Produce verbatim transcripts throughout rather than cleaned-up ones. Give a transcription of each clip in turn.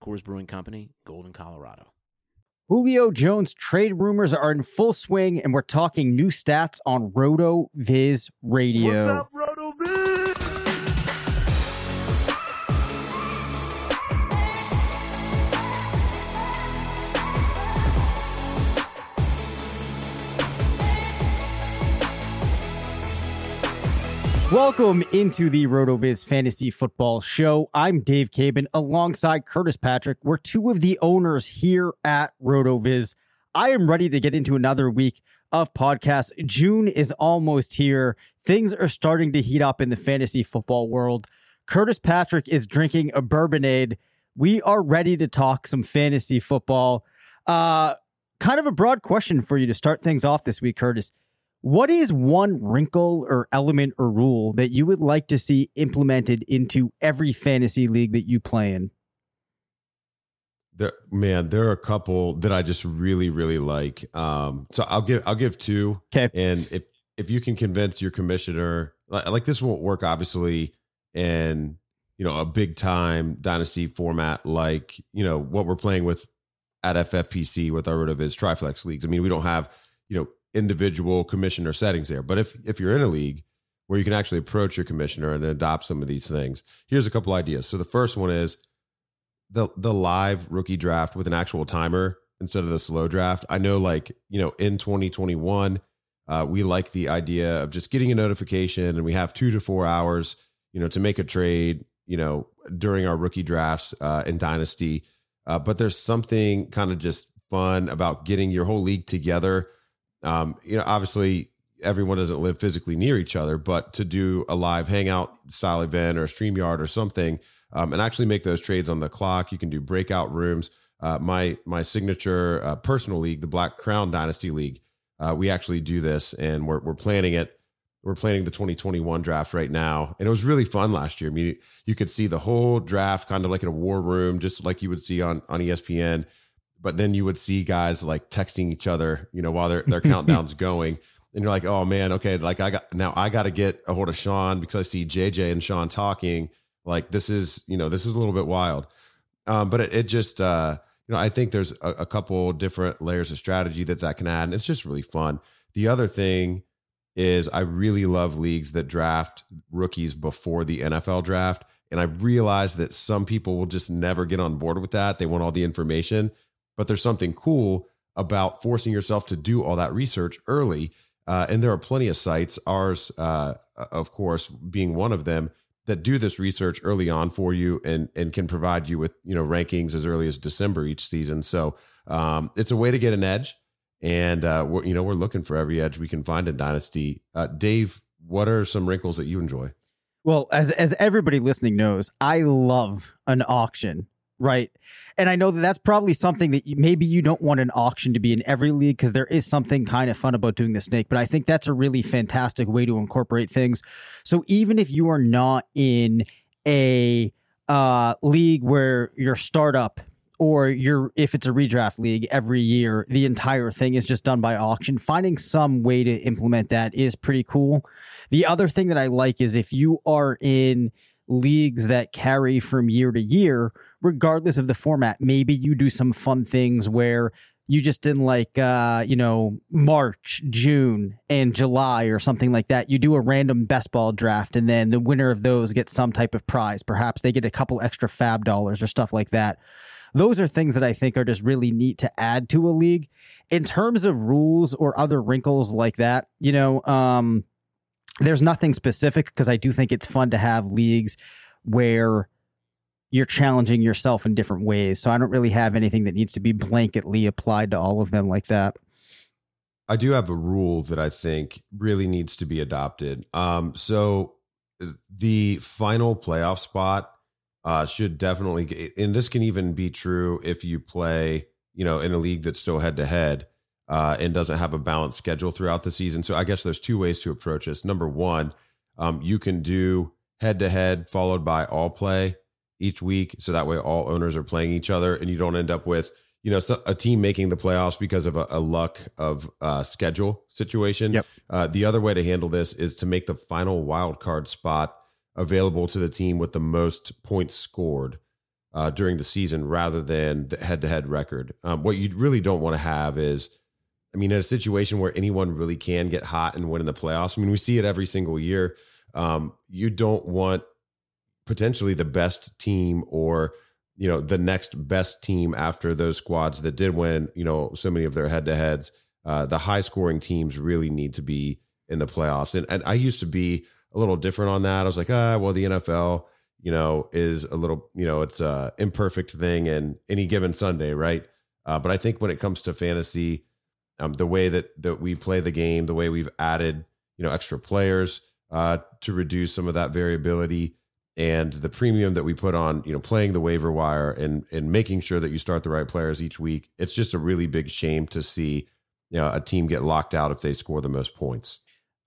Coors Brewing Company, Golden, Colorado. Julio Jones trade rumors are in full swing, and we're talking new stats on RotoViz Radio. What's up, RotoViz? Welcome into the RotoViz Fantasy Football Show. I'm Dave Cabin alongside Curtis Patrick. We're two of the owners here at RotoViz. I am ready to get into another week of podcasts. June is almost here. Things are starting to heat up in the fantasy football world. Curtis Patrick is drinking a bourbonade. We are ready to talk some fantasy football. Uh, kind of a broad question for you to start things off this week, Curtis. What is one wrinkle or element or rule that you would like to see implemented into every fantasy league that you play in? There, man, there are a couple that I just really, really like. Um, so I'll give I'll give two. Okay. And if if you can convince your commissioner, like, like this won't work, obviously, in, you know, a big time dynasty format like, you know, what we're playing with at F F P C with our RotoViz Triflex leagues. I mean, we don't have, you know, individual commissioner settings there, but if if you're in a league where you can actually approach your commissioner and adopt some of these things, here's a couple ideas. So the first one is the the live rookie draft with an actual timer instead of the slow draft. I know, like, you know, in twenty twenty-one, uh we like the idea of just getting a notification and we have two to four hours, you know, to make a trade, you know, during our rookie drafts uh in Dynasty. Uh, but there's something kind of just fun about getting your whole league together. Um, you know, obviously everyone doesn't live physically near each other, but to do a live hangout style event or a StreamYard or something, um, and actually make those trades on the clock. You can do breakout rooms. Uh, my, my signature, uh, personal league, the Black Crown Dynasty League. Uh, we actually do this and we're, we're planning it. We're planning the twenty twenty-one draft right now. And it was really fun last year. I mean, you, you could see the whole draft kind of like in a war room, just like you would see on, on E S P N. But then you would see guys like texting each other, you know, while their their countdown's going, and you're like, oh man, okay, like I got now I got to get a hold of Sean because I see J J and Sean talking. Like this is, you know, this is a little bit wild, um, but it, it just, uh, you know, I think there's a, a couple different layers of strategy that that can add, and it's just really fun. The other thing is I really love leagues that draft rookies before the N F L draft, and I realize that some people will just never get on board with that. They want all the information. But there's something cool about forcing yourself to do all that research early. Uh, and there are plenty of sites, ours, uh, of course, being one of them, that do this research early on for you and and can provide you with, you know, rankings as early as December each season. So um, it's a way to get an edge. And, uh, we're, you know, we're looking for every edge we can find in Dynasty. Uh, Dave, what are some wrinkles that you enjoy? Well, as as everybody listening knows, I love an auction. Right. And I know that that's probably something that you, maybe you don't want an auction to be in every league because there is something kind of fun about doing the snake. But I think that's a really fantastic way to incorporate things. So even if you are not in a uh, league where your startup or your if it's a redraft league every year, the entire thing is just done by auction. Finding some way to implement that is pretty cool. The other thing that I like is if you are in leagues that carry from year to year, regardless of the format, maybe you do some fun things where you just in like, uh, you know, March, June, and July or something like that, you do a random best ball draft, and then the winner of those gets some type of prize. Perhaps they get a couple extra fab dollars or stuff like that. Those are things that I think are just really neat to add to a league. In terms of rules or other wrinkles like that, you know, um, there's nothing specific because I do think it's fun to have leagues where you're challenging yourself in different ways. So I don't really have anything that needs to be blanketly applied to all of them like that. I do have a rule that I think really needs to be adopted. Um, so the final playoff spot uh, should definitely get, and this can even be true if you play, you know, in a league that's still head to head and doesn't have a balanced schedule throughout the season. So I guess there's two ways to approach this. Number one, um, you can do head to head followed by all play each week. So that way all owners are playing each other and you don't end up with, you know, a team making the playoffs because of a, a luck of uh schedule situation. Yep. Uh, the other way to handle this is to make the final wild card spot available to the team with the most points scored uh, during the season rather than the head to head record. Um, what you really don't want to have is, I mean, in a situation where anyone really can get hot and win in the playoffs. I mean, we see it every single year. Um, you don't want potentially the best team or, you know, the next best team after those squads that did win, you know, so many of their head to heads. Uh, the high scoring teams really need to be in the playoffs. And, and I used to be a little different on that. I was like, ah, well, the N F L, you know, is a little, you know, it's a imperfect thing and any given Sunday. Right. Uh, but I think when it comes to fantasy, um, the way that, that we play the game, the way we've added, you know, extra players uh, to reduce some of that variability, and the premium that we put on, you know, playing the waiver wire and and making sure that you start the right players each week, it's just a really big shame to see, you know, a team get locked out if they score the most points.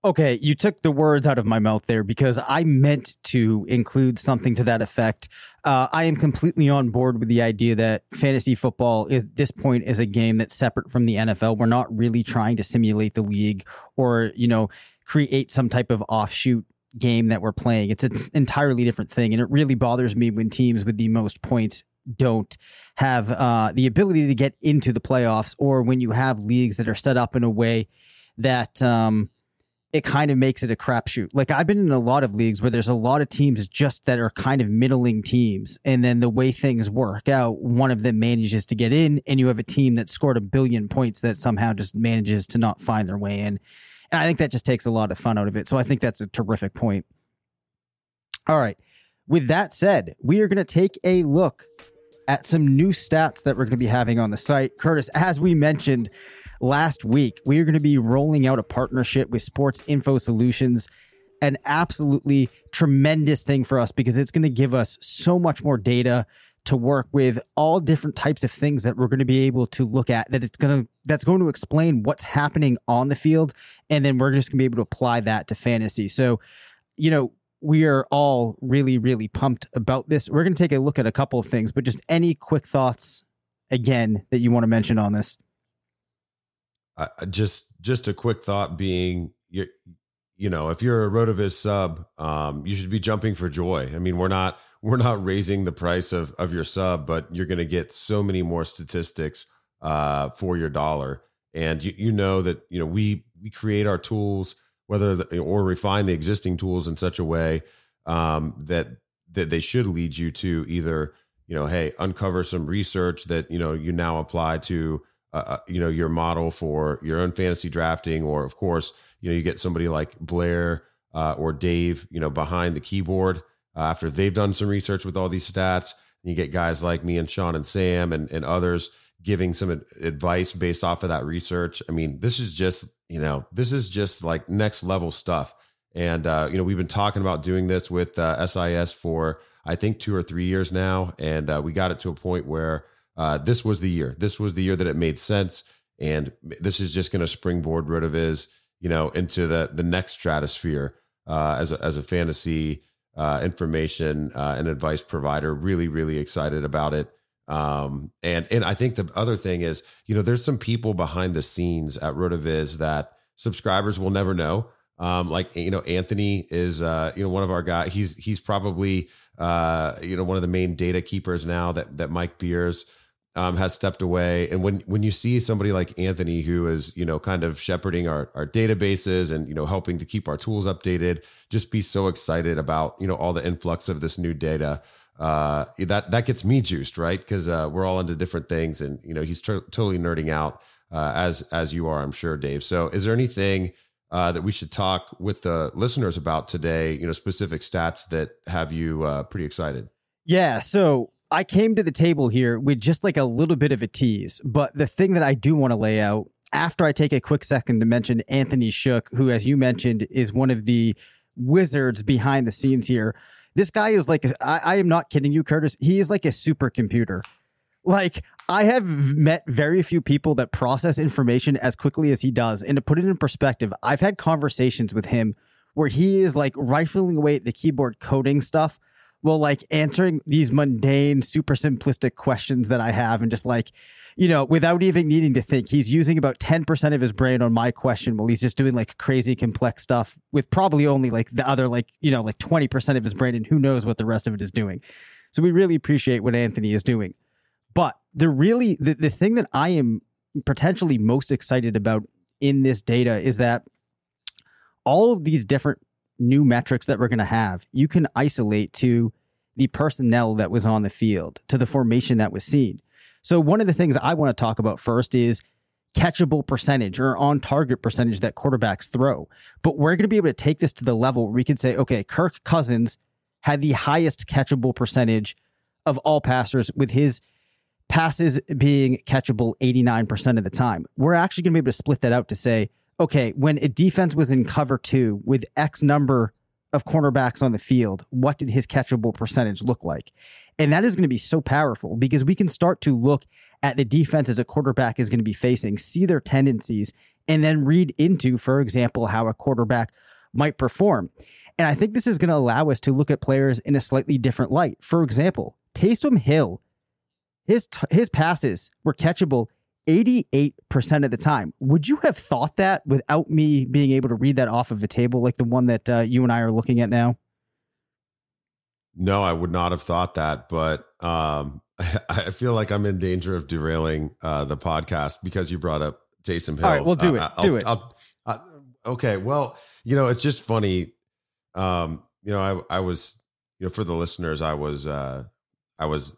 Okay, you took the words out of my mouth there because I meant to include something to that effect. Uh, I am completely on board with the idea that fantasy football is, at this point, is a game that's separate from the N F L. We're not really trying to simulate the league or, you know, create some type of offshoot game that we're playing. It's an entirely different thing, and it really bothers me when teams with the most points don't have uh, the ability to get into the playoffs, or when you have leagues that are set up in a way that um, it kind of makes it a crapshoot. Like, I've been in a lot of leagues where there's a lot of teams just that are kind of middling teams, and then the way things work out, one of them manages to get in, and you have a team that scored a billion points that somehow just manages to not find their way in. And I think that just takes a lot of fun out of it. So I think that's a terrific point. All right. With that said, we are going to take a look at some new stats that we're going to be having on the site. Curtis, as we mentioned last week, we are going to be rolling out a partnership with Sports Info Solutions, an absolutely tremendous thing for us because it's going to give us so much more data to work with, all different types of things that we're going to be able to look at, that it's going to, that's going to explain what's happening on the field. And then we're just going to be able to apply that to fantasy. So, you know, we are all really, really pumped about this. We're going to take a look at a couple of things, but just any quick thoughts again that you want to mention on this? Uh, just, just a quick thought being, you're, you know, if you're a RotoViz sub, um, you should be jumping for joy. I mean, we're not, We're not raising the price of, of your sub, but you're going to get so many more statistics uh, for your dollar. And you, you know that, you know, we, we create our tools, whether the, or refine the existing tools in such a way um, that, that they should lead you to either, you know, hey, uncover some research that, you know, you now apply to, uh, you know, your model for your own fantasy drafting, or of course, you know, you get somebody like Blair uh, or Dave, you know, behind the keyboard. Uh, after they've done some research with all these stats, and you get guys like me and Sean and Sam and, and others giving some ad- advice based off of that research. I mean, this is just, you know, this is just like next level stuff. And, uh, you know, we've been talking about doing this with uh, S I S for I think, two or three years now. And uh, we got it to a point where uh, this was the year. This was the year that it made sense. And this is just going to springboard RotoViz, you know, into the the next stratosphere uh, as, a, as a fantasy uh, information uh, and advice provider. Really, really excited about it. Um, and, and I think the other thing is, you know, there's some people behind the scenes at RotoViz that subscribers will never know. Um, like, you know, Anthony is, uh, you know, one of our guys, he's, he's probably, uh, you know, one of the main data keepers now that, that Mike Beers, um, has stepped away. And when, when you see somebody like Anthony, who is, you know, kind of shepherding our, our databases and, you know, helping to keep our tools updated, just be so excited about, you know, all the influx of this new data. Uh, that, that gets me juiced, right? Cause, uh, we're all into different things and, you know, he's t- totally nerding out, uh, as, as you are, I'm sure, Dave. So is there anything, uh, that we should talk with the listeners about today, you know, specific stats that have you, uh, pretty excited? Yeah. So I came to the table here with just like a little bit of a tease, but the thing that I do want to lay out after I take a quick second to mention Anthony Shook, who, as you mentioned, is one of the wizards behind the scenes here. This guy is like, I, I am not kidding you, Curtis. He is like a supercomputer. Like, I have met very few people that process information as quickly as he does. And to put it in perspective, I've had conversations with him where he is like rifling away at the keyboard coding stuff while like answering these mundane, super simplistic questions that I have. And just like, you know, without even needing to think, he's using about ten percent of his brain on my question while he's just doing like crazy complex stuff with probably only like the other, like, you know, like twenty percent of his brain, and who knows what the rest of it is doing. So we really appreciate what Anthony is doing. But the really, the, the thing that I am potentially most excited about in this data is that all of these different new metrics that we're going to have, you can isolate to the personnel that was on the field, to the formation that was seen. So one of the things I want to talk about first is catchable percentage or on-target percentage that quarterbacks throw. But we're going to be able to take this to the level where we can say, okay, Kirk Cousins had the highest catchable percentage of all passers, with his passes being catchable eighty-nine percent of the time. We're actually going to be able to split that out to say, okay, when a defense was in cover two with X number of cornerbacks on the field, what did his catchable percentage look like? And that is going to be so powerful because we can start to look at the defenses a quarterback is going to be facing, see their tendencies, and then read into, for example, how a quarterback might perform. And I think this is going to allow us to look at players in a slightly different light. For example, Taysom Hill, his t- his passes were catchable eighty-eight percent of the time. Would you have thought that without me being able to read that off of a table like the one that uh, you and I are looking at now? No, I would not have thought that, but um, I feel like I'm in danger of derailing uh, the podcast because you brought up Taysom Hill. All right, well, do it. Uh, do it. I'll, I'll, I'll, okay, well, you know, it's just funny. Um, you know, I, I was, you know, for the listeners, I was, uh, I was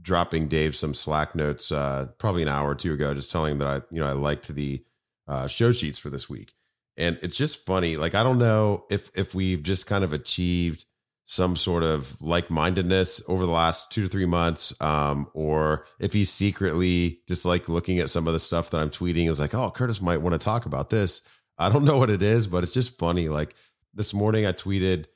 dropping Dave some Slack notes uh, probably an hour or two ago, just telling him that I, you know, I liked the uh, show sheets for this week, and it's just funny. Like, I don't know if if we've just kind of achieved some sort of like-mindedness over the last two to three months, um, or if he's secretly just like looking at some of the stuff that I'm tweeting is like, oh, Curtis might want to talk about this. I don't know what it is, but it's just funny. Like this morning I tweeted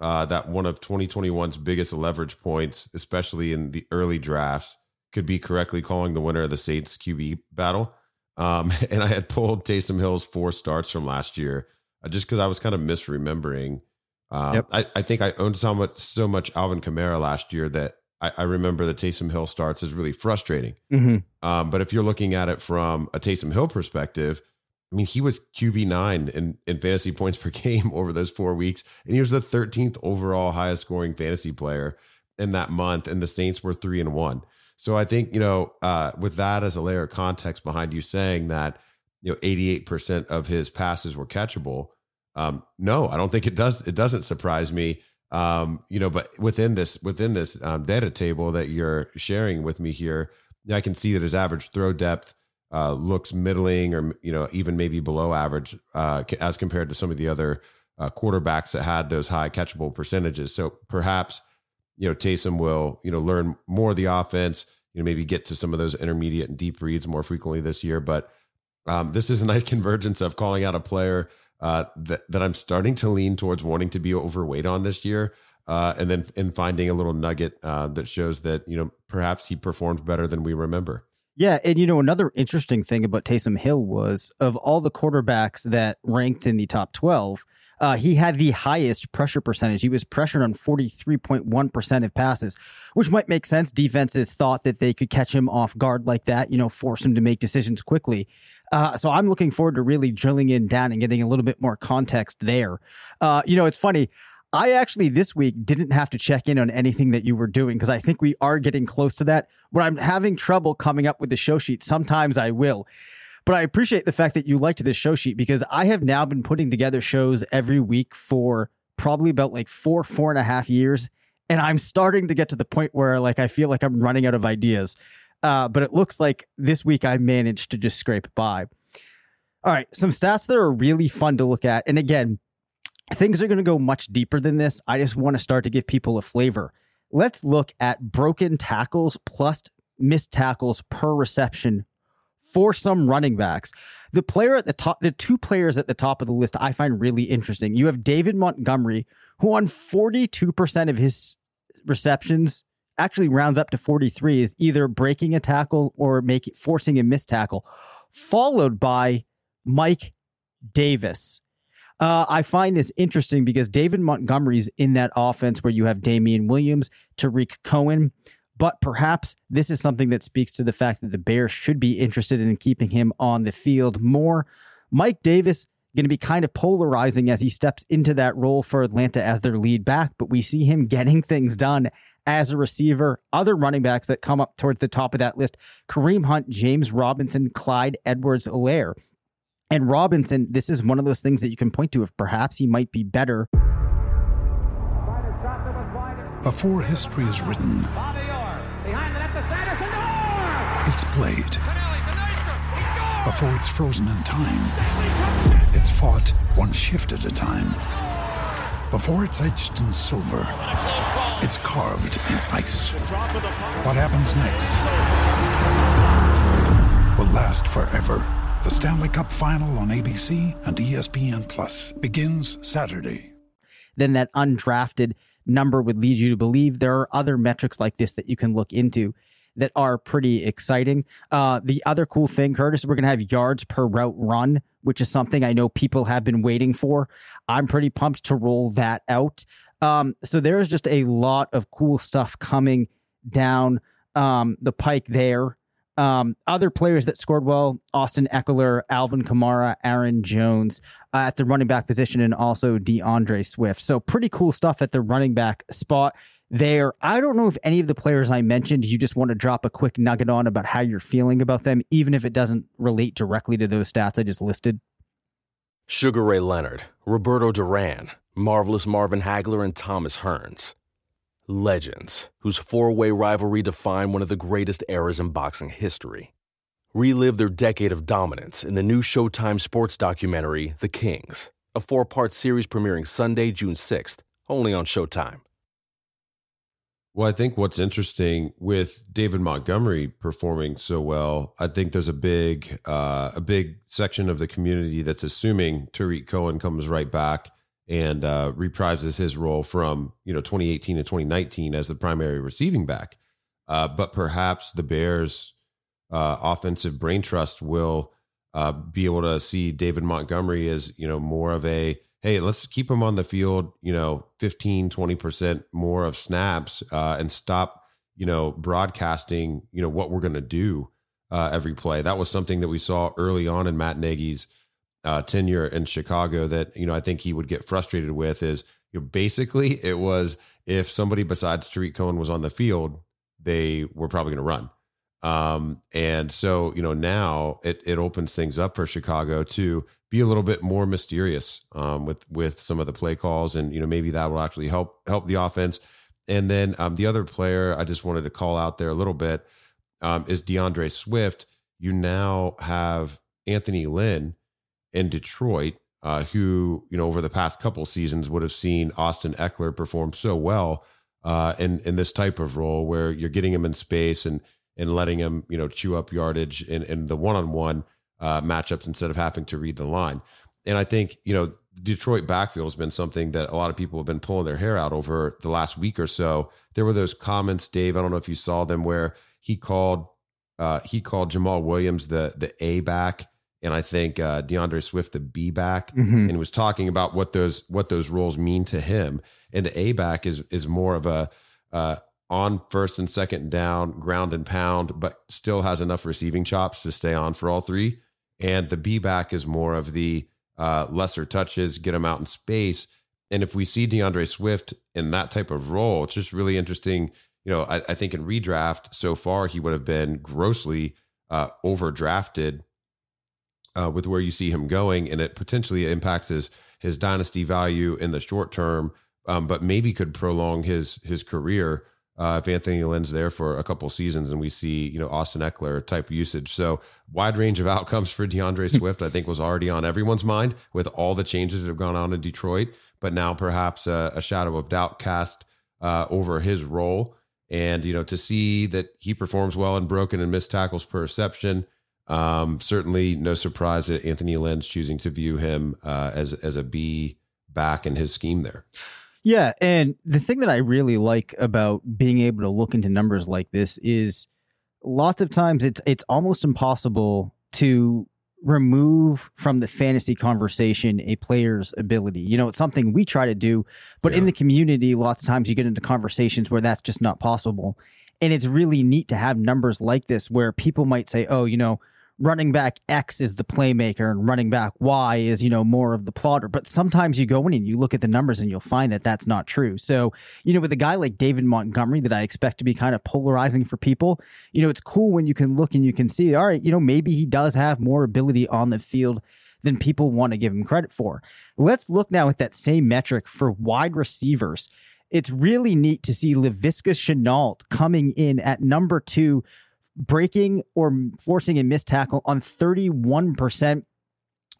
uh, that one of twenty twenty-one's biggest leverage points, especially in the early drafts, could be correctly calling the winner of the Saints Q B battle. Um, and I had pulled Taysom Hill's four starts from last year uh, just because I was kind of misremembering. Um, yep. I, I think I owned so much, so much Alvin Kamara last year that I, I remember the Taysom Hill starts is really frustrating. Mm-hmm. Um, but if you're looking at it from a Taysom Hill perspective, I mean, he was Q B nine in, in fantasy points per game over those four weeks. And he was the thirteenth overall highest scoring fantasy player in that month. And the Saints were three and one. So I think, you know, uh, with that as a layer of context behind you saying that, you know, eighty-eight percent of his passes were catchable. Um, no, I don't think it does. It doesn't surprise me, um, you know, but within this, within this um, data table that you're sharing with me here, I can see that his average throw depth uh, looks middling or, you know, even maybe below average uh, as compared to some of the other uh, quarterbacks that had those high catchable percentages. So perhaps, you know, Taysom will, you know, learn more of the offense, you know, maybe get to some of those intermediate and deep reads more frequently this year. But um, this is a nice convergence of calling out a player Uh, that, that I'm starting to lean towards wanting to be overweight on this year uh, and then and finding a little nugget uh, that shows that, you know, perhaps he performed better than we remember. Yeah. And, you know, another interesting thing about Taysom Hill was, of all the quarterbacks that ranked in the top twelve, uh, he had the highest pressure percentage. He was pressured on forty-three point one percent of passes, which might make sense. Defenses thought that they could catch him off guard like that, you know, force him to make decisions quickly. Uh, so I'm looking forward to really drilling in down and getting a little bit more context there. Uh, you know, it's funny. I actually this week didn't have to check in on anything that you were doing, because I think we are getting close to that. When I'm having trouble coming up with the show sheet, sometimes I will. But I appreciate the fact that you liked this show sheet, because I have now been putting together shows every week for probably about like four, four and a half years. And I'm starting to get to the point where, like, I feel like I'm running out of ideas. Uh, but it looks like this week I managed to just scrape by. All right, some stats that are really fun to look at. And again, things are going to go much deeper than this. I just want to start to give people a flavor. Let's look at broken tackles plus missed tackles per reception for some running backs. The player at the top, the two players at the top of the list, I find really interesting. You have David Montgomery, who on forty-two percent of his receptions, actually rounds up to forty-three, is either breaking a tackle or making forcing a missed tackle, followed by Mike Davis. Uh, I find this interesting because David Montgomery's in that offense where you have Damien Williams, Tariq Cohen, but perhaps this is something that speaks to the fact that the Bears should be interested in keeping him on the field more. Mike Davis going to be kind of polarizing as he steps into that role for Atlanta as their lead back, but we see him getting things done as a receiver. Other running backs that come up towards the top of that list: Kareem Hunt, James Robinson, Clyde Edwards-Helaire. And Robinson, this is one of those things that you can point to if perhaps he might be better. Before history is written, it's played. Before it's frozen in time, it's fought one shift at a time. Before it's etched in silver, it's carved in ice. What happens next will last forever. The Stanley Cup Final on A B C and E S P N Plus begins Saturday. Then that undrafted number would lead you to believe there are other metrics like this that you can look into that are pretty exciting. Uh, the other cool thing, Curtis, we're going to have yards per route run, which is something I know people have been waiting for. I'm pretty pumped to roll that out. Um, so there is just a lot of cool stuff coming down um, the pike there. Um, other players that scored well: Austin Eckler, Alvin Kamara, Aaron Jones uh, at the running back position, and also DeAndre Swift. So pretty cool stuff at the running back spot there. I don't know if any of the players I mentioned, you just want to drop a quick nugget on about how you're feeling about them, even if it doesn't relate directly to those stats I just listed. Sugar Ray Leonard, Roberto Duran, Marvelous Marvin Hagler, and Thomas Hearns. Legends, whose four-way rivalry defined one of the greatest eras in boxing history. Relive their decade of dominance in the new Showtime sports documentary, The Kings, a four-part series premiering Sunday, June sixth, only on Showtime. Well, I think what's interesting with David Montgomery performing so well, I think there's a big, uh, a big section of the community that's assuming Tariq Cohen comes right back and uh, reprises his role from, you know, twenty eighteen to twenty nineteen as the primary receiving back. Uh, but perhaps the Bears' uh, offensive brain trust will uh, be able to see David Montgomery as, you know, more of a, hey, let's keep him on the field, you know, fifteen, twenty percent more of snaps uh, and stop, you know, broadcasting, you know, what we're going to do uh, every play. That was something that we saw early on in Matt Nagy's Uh, tenure in Chicago that, you know, I think he would get frustrated with is, you know, basically it was if somebody besides Tariq Cohen was on the field, they were probably going to run. Um, and so, you know, now it, it opens things up for Chicago to be a little bit more mysterious um, with, with some of the play calls. And, you know, maybe that will actually help, help the offense. And then um, the other player I just wanted to call out there a little bit um, is DeAndre Swift. You now have Anthony Lynn in Detroit, uh, who, you know, over the past couple seasons would have seen Austin Eckler perform so well uh, in, in this type of role where you're getting him in space and, and letting him, you know, chew up yardage in, in the one-on-one uh, matchups instead of having to read the line. And I think, you know, Detroit backfield has been something that a lot of people have been pulling their hair out over the last week or so. There were those comments, Dave, I don't know if you saw them, where he called uh, he called Jamal Williams the the A back, and I think uh, DeAndre Swift the B back, mm-hmm. and was talking about what those what those roles mean to him. And the A back is is more of a uh, on first and second down, ground and pound, but still has enough receiving chops to stay on for all three. And the B back is more of the Uh, lesser touches, get them out in space. And if we see DeAndre Swift in that type of role, it's just really interesting. You know, I, I think in redraft so far, he would have been grossly uh, overdrafted uh, with where you see him going. And it potentially impacts his, his dynasty value in the short term, um, but maybe could prolong his, his career uh, if Anthony Lynn's there for a couple seasons and we see, you know, Austin Eckler type usage. So wide range of outcomes for DeAndre Swift, I think was already on everyone's mind with all the changes that have gone on in Detroit, but now perhaps a, a shadow of doubt cast uh, over his role. And, you know, to see that he performs well in broken and missed tackles per reception, um, certainly no surprise that Anthony Lynn's choosing to view him uh, as, as a B back in his scheme there. Yeah, and the thing that I really like about being able to look into numbers like this is lots of times it's it's almost impossible to remove from the fantasy conversation a player's ability. You know, it's something we try to do, but yeah. in the community, lots of times you get into conversations where that's just not possible. And it's really neat to have numbers like this where people might say, oh, you know, running back X is the playmaker and running back Y is, you know, more of the plotter. But sometimes you go in and you look at the numbers and you'll find that that's not true. So, you know, with a guy like David Montgomery that I expect to be kind of polarizing for people, you know, it's cool when you can look and you can see, all right, you know, maybe he does have more ability on the field than people want to give him credit for. Let's look now at that same metric for wide receivers. It's really neat to see Laviska Shenault coming in at number two, breaking or forcing a missed tackle on thirty-one percent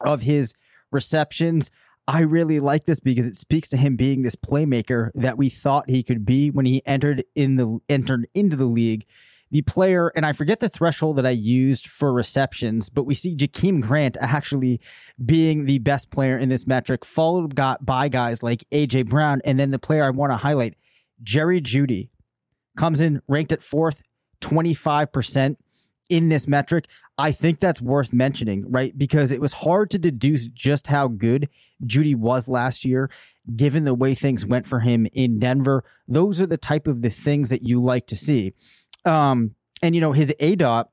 of his receptions. I really like this because it speaks to him being this playmaker that we thought he could be when he entered in the entered into the league. The player, and I forget the threshold that I used for receptions, but we see Jakeem Grant actually being the best player in this metric, followed by guys like A J Brown. And then the player I want to highlight, Jerry Jeudy, comes in ranked at fourth, twenty-five percent in this metric. I think that's worth mentioning, right? Because it was hard to deduce just how good Jeudy was last year, given the way things went for him in Denver. Those are the type of the things that you like to see. Um, and, you know, his A D O T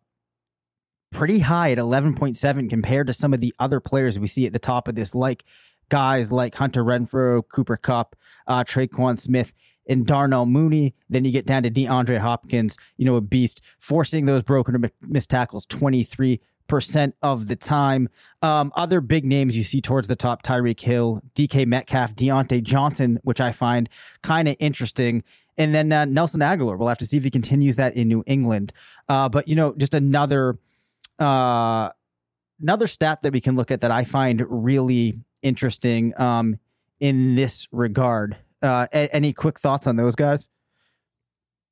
pretty high at eleven point seven compared to some of the other players we see at the top of this, like guys like Hunter Renfrow, Cooper Kupp, uh, Tre'Quan Smith, and Darnell Mooney. Then you get down to DeAndre Hopkins, you know, a beast, forcing those broken or missed tackles twenty-three percent of the time. Um, other big names you see towards the top, Tyreek Hill, D K Metcalf, Deontay Johnson, which I find kind of interesting. And then uh, Nelson Aguilar, we'll have to see if he continues that in New England. Uh, but, you know, just another, uh, another stat that we can look at that I find really interesting um, in this regard. Uh, any quick thoughts on those guys?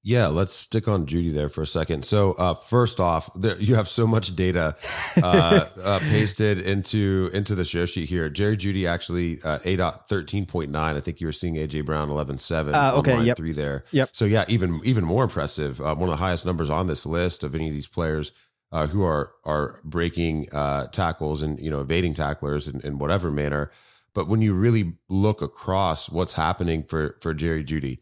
Yeah, let's stick on Jeudy there for a second. So uh, first off, there, you have so much data uh, uh, pasted into into the show sheet here. Jerry Jeudy actually uh, A D O T thirteen point nine. I think you were seeing A J Brown eleven point seven uh, okay, on line yep. three there. Yep. So yeah, even even more impressive. Uh, one of the highest numbers on this list of any of these players uh, who are are breaking uh, tackles and, you know, evading tacklers in, in whatever manner. But when you really look across what's happening for, for Jerry Jeudy,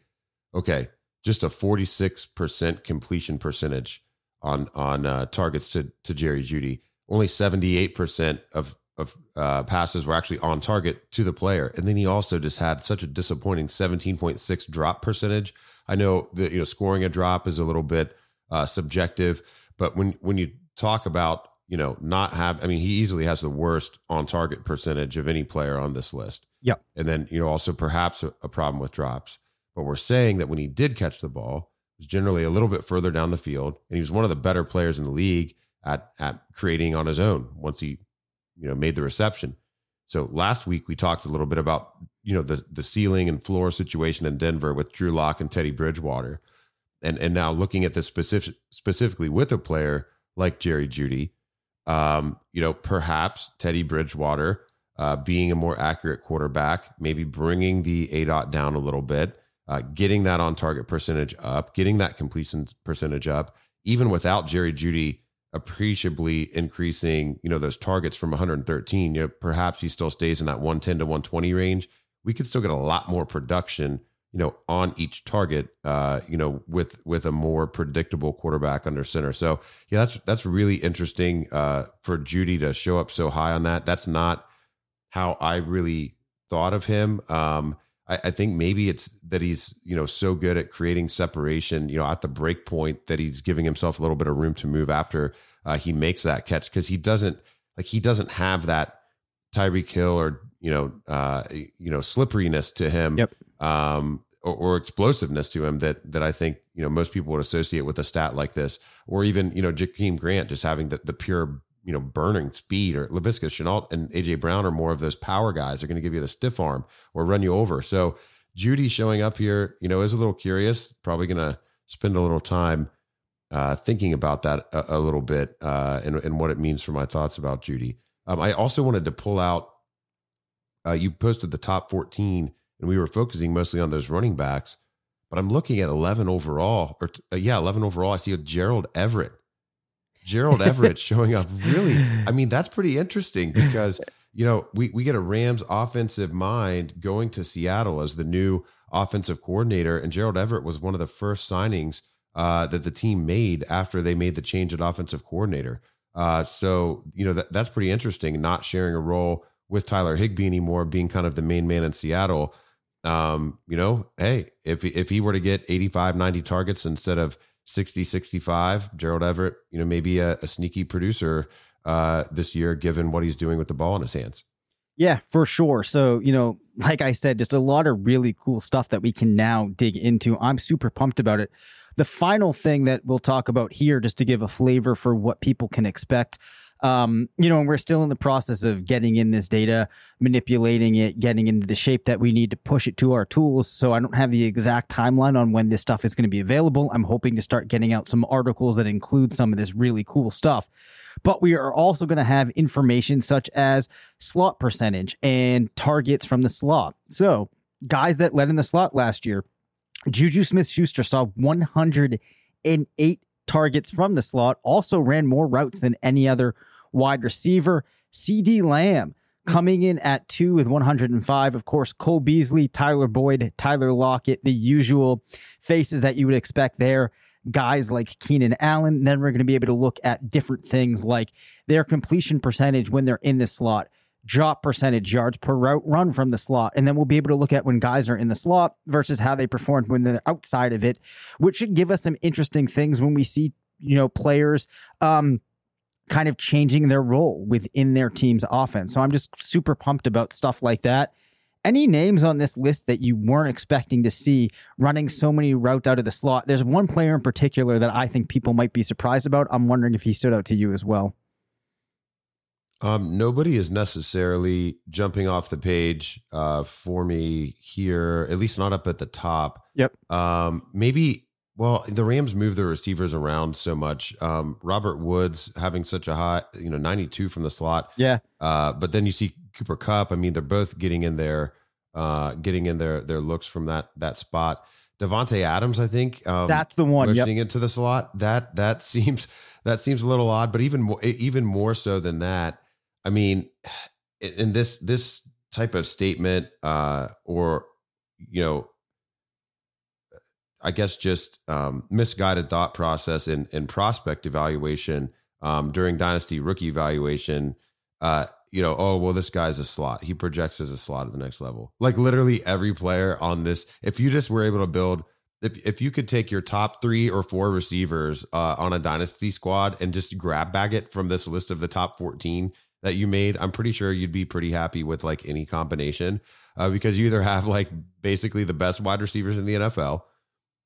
okay, just a forty-six percent completion percentage on on uh, targets to, to Jerry Jeudy. Only seventy-eight percent of, of uh, passes were actually on target to the player. And then he also just had such a disappointing seventeen point six drop percentage. I know that, you know, scoring a drop is a little bit uh, subjective, but when when you talk about, you know, not have, I mean, he easily has the worst on target percentage of any player on this list. Yep. And then, you know, also perhaps a, a problem with drops, but we're saying that when he did catch the ball, it was generally a little bit further down the field. And he was one of the better players in the league at, at creating on his own once he, you know, made the reception. So last week we talked a little bit about, you know, the, the ceiling and floor situation in Denver with Drew Lock and Teddy Bridgewater. And, and now looking at this specific, specifically with a player like Jerry Jeudy, Um, you know, perhaps Teddy Bridgewater uh, being a more accurate quarterback, maybe bringing the A D O T down a little bit, uh, getting that on target percentage up, getting that completion percentage up, even without Jerry Jeudy appreciably increasing, you know, those targets from one hundred thirteen, you know, perhaps he still stays in that one ten to one twenty range. We could still get a lot more production, you know, on each target, uh, you know, with, with a more predictable quarterback under center. So yeah, that's, that's really interesting uh, for Jeudy to show up so high on that. That's not how I really thought of him. Um, I, I think maybe it's that he's, you know, so good at creating separation, you know, at the break point that he's giving himself a little bit of room to move after uh, he makes that catch. Cause he doesn't like, he doesn't have that Tyreek Hill or, you know, uh, you know, slipperiness to him, yep. um, or, or explosiveness to him that that I think, you know, most people would associate with a stat like this, or even, you know, Jakeem Grant just having the, the pure, you know, burning speed, or Laviska Shenault and A J Brown are more of those power guys. They're going to give you the stiff arm or run you over. So Jeudy showing up here, you know, is a little curious, probably going to spend a little time uh, thinking about that a, a little bit uh, and, and what it means for my thoughts about Jeudy. Um, I also wanted to pull out, Uh, you posted the top fourteen, and we were focusing mostly on those running backs, but I'm looking at eleven overall, or uh, yeah, eleven overall. I see a Gerald Everett, Gerald Everett showing up. Really, I mean, that's pretty interesting because you know we we get a Rams offensive mind going to Seattle as the new offensive coordinator, and Gerald Everett was one of the first signings uh, that the team made after they made the change at offensive coordinator. Uh, so you know that that's pretty interesting. Not sharing a role with Tyler Higbee anymore, being kind of the main man in Seattle. Um, you know, hey, if, if he were to get eighty-five, ninety targets instead of sixty, sixty-five, Gerald Everett, you know, maybe a, a sneaky producer uh, this year, given what he's doing with the ball in his hands. Yeah, for sure. So, you know, like I said, just a lot of really cool stuff that we can now dig into. I'm super pumped about it. The final thing that we'll talk about here, just to give a flavor for what people can expect, Um, you know, and we're still in the process of getting in this data, manipulating it, getting into the shape that we need to push it to our tools. So I don't have the exact timeline on when this stuff is going to be available. I'm hoping to start getting out some articles that include some of this really cool stuff. But we are also going to have information such as slot percentage and targets from the slot. So guys that led in the slot last year, Juju Smith-Schuster saw one hundred eight targets from the slot, also ran more routes than any other wide receiver. C D Lamb coming in at two with one hundred five. Of course, Cole Beasley, Tyler Boyd, Tyler Lockett, the usual faces that you would expect there. Guys like Keenan Allen. Then we're going to be able to look at different things like their completion percentage when they're in the slot, drop percentage, yards per route run from the slot. And then we'll be able to look at when guys are in the slot versus how they performed when they're outside of it, which should give us some interesting things when we see, you know, players um, kind of changing their role within their team's offense. So I'm just super pumped about stuff like that. Any names on this list that you weren't expecting to see running so many routes out of the slot? There's one player in particular that I think people might be surprised about. I'm wondering if he stood out to you as well. Um, nobody is necessarily jumping off the page uh, for me here, at least not up at the top. Yep. Um, maybe, well, the Rams move their receivers around so much. Um, Robert Woods having such a high, you know, ninety-two from the slot. Yeah. Uh, but then you see Cooper Kupp. I mean, they're both getting in there, uh, getting in their their looks from that that spot. Davante Adams, I think. Um, That's the one. Pushing yep. into the slot. That that seems that seems a little odd, but even more, even more so than that. I mean, in this this type of statement, uh, or you know, I guess just um, misguided thought process in in prospect evaluation um, during dynasty rookie evaluation. Uh, you know, oh well, this guy's a slot. He projects as a slot at the next level. Like literally every player on this. If you just were able to build, if if you could take your top three or four receivers uh, on a dynasty squad and just grab bag it from this list of the top fourteen. That you made, I'm pretty sure you'd be pretty happy with like any combination uh, because you either have like basically the best wide receivers in the N F L,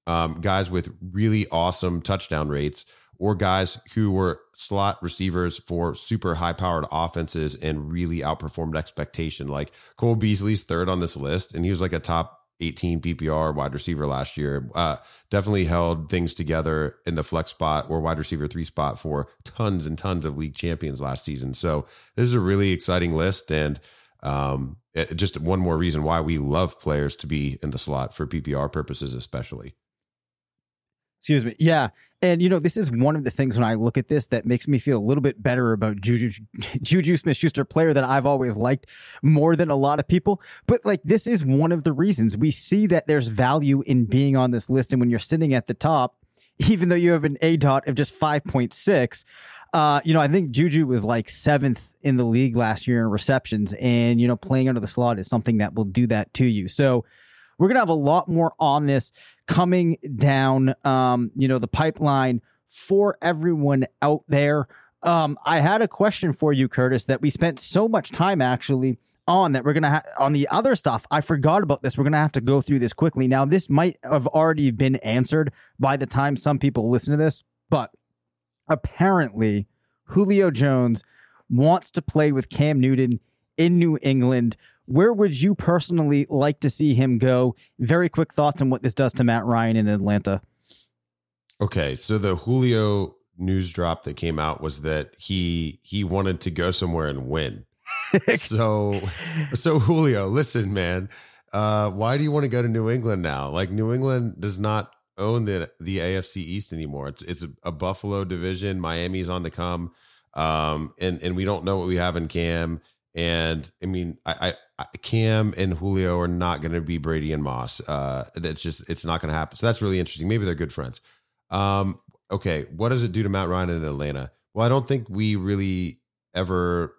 um, guys with really awesome touchdown rates, or guys who were slot receivers for super high powered offenses and really outperformed expectation. Like Cole Beasley's third on this list, and he was like a top eighteen P P R wide receiver last year. Uh, definitely held things together in the flex spot or wide receiver three spot for tons and tons of league champions last season. So this is a really exciting list. And Um, it, just one more reason why we love players to be in the slot for P P R purposes, especially. Excuse me. Yeah. And, you know, this is one of the things when I look at this that makes me feel a little bit better about Juju, Juju Smith-Schuster, player that I've always liked more than a lot of people. But, like, this is one of the reasons we see that there's value in being on this list. And when you're sitting at the top, even though you have an A DOT of just five point six, uh, you know, I think Juju was like seventh in the league last year in receptions. And, you know, playing under the slot is something that will do that to you. So we're going to have a lot more on this coming down, um, you know, the pipeline for everyone out there. Um, I had a question for you, Curtis, that we spent so much time actually on that we're going to ha- on the other stuff. I forgot about this. We're going to have to go through this quickly. Now, this might have already been answered by the time some people listen to this, but apparently Julio Jones wants to play with Cam Newton in New England. Where would you personally like to see him go? Very quick thoughts on what this does to Matt Ryan in Atlanta. Okay, so the Julio news drop that came out was that he he wanted to go somewhere and win. so, so Julio, listen, man, uh, why do you want to go to New England now? Like, New England does not own the the A F C East anymore. It's it's a, a Buffalo division. Miami's on the come, um, and and we don't know what we have in Cam. And I mean, I, I, Cam and Julio are not going to be Brady and Moss. Uh, that's just, it's not going to happen. So that's really interesting. Maybe they're good friends. Um, okay. What does it do to Matt Ryan in Atlanta? Well, I don't think we really ever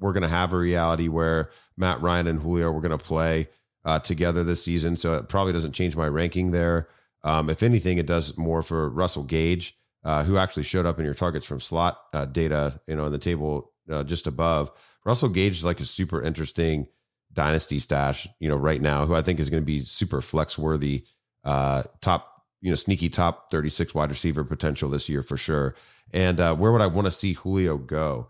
were going to have a reality where Matt Ryan and Julio were going to play uh, together this season. So it probably doesn't change my ranking there. Um, if anything, it does more for Russell Gage, uh, who actually showed up in your targets from slot uh, data, you know, in the table uh, just above. Russell Gage is like a super interesting dynasty stash, you know, right now, who I think is going to be super flex worthy, uh, top, you know, sneaky top thirty-six wide receiver potential this year for sure. And uh, where would I want to see Julio go?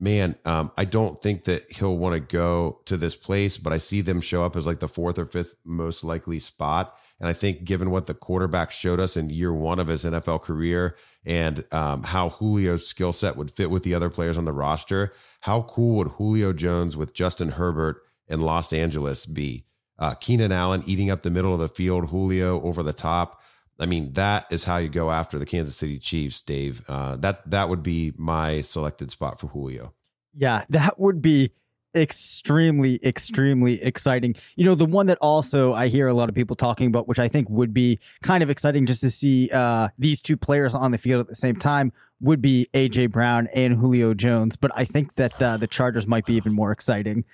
Man, um, I don't think that he'll want to go to this place, but I see them show up as like the fourth or fifth most likely spot. And I think given what the quarterback showed us in year one of his N F L career and um, how Julio's skill set would fit with the other players on the roster, how cool would Julio Jones with Justin Herbert in Los Angeles be? Uh, Keenan Allen eating up the middle of the field, Julio over the top. I mean, that is how you go after the Kansas City Chiefs, Dave. Uh, that that would be my selected spot for Julio. Yeah, that would be extremely, extremely exciting. You know, the one that also I hear a lot of people talking about, which I think would be kind of exciting just to see uh, these two players on the field at the same time, would be A J Brown and Julio Jones. But I think that uh, the Chargers might be even more exciting.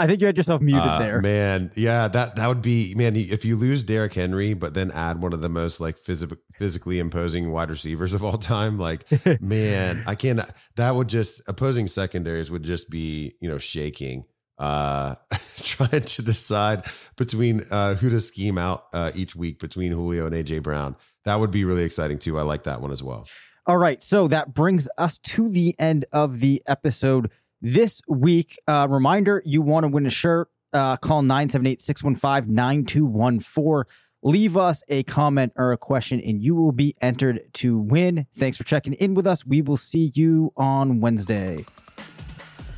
I think you had yourself muted uh, there, man. Yeah, that, that would be, man, if you lose Derrick Henry, but then add one of the most like phys- physically imposing wide receivers of all time. Like, man, I can't, that would just, opposing secondaries would just be, you know, shaking, uh, trying to decide between uh, who to scheme out uh, each week between Julio and A J Brown. That would be really exciting too. I like that one as well. All right. So that brings us to the end of the episode this week. Uh, reminder, you want to win a shirt, uh, call nine seven eight, six one five, nine two one four. Leave us a comment or a question and you will be entered to win. Thanks for checking in with us. We will see you on Wednesday.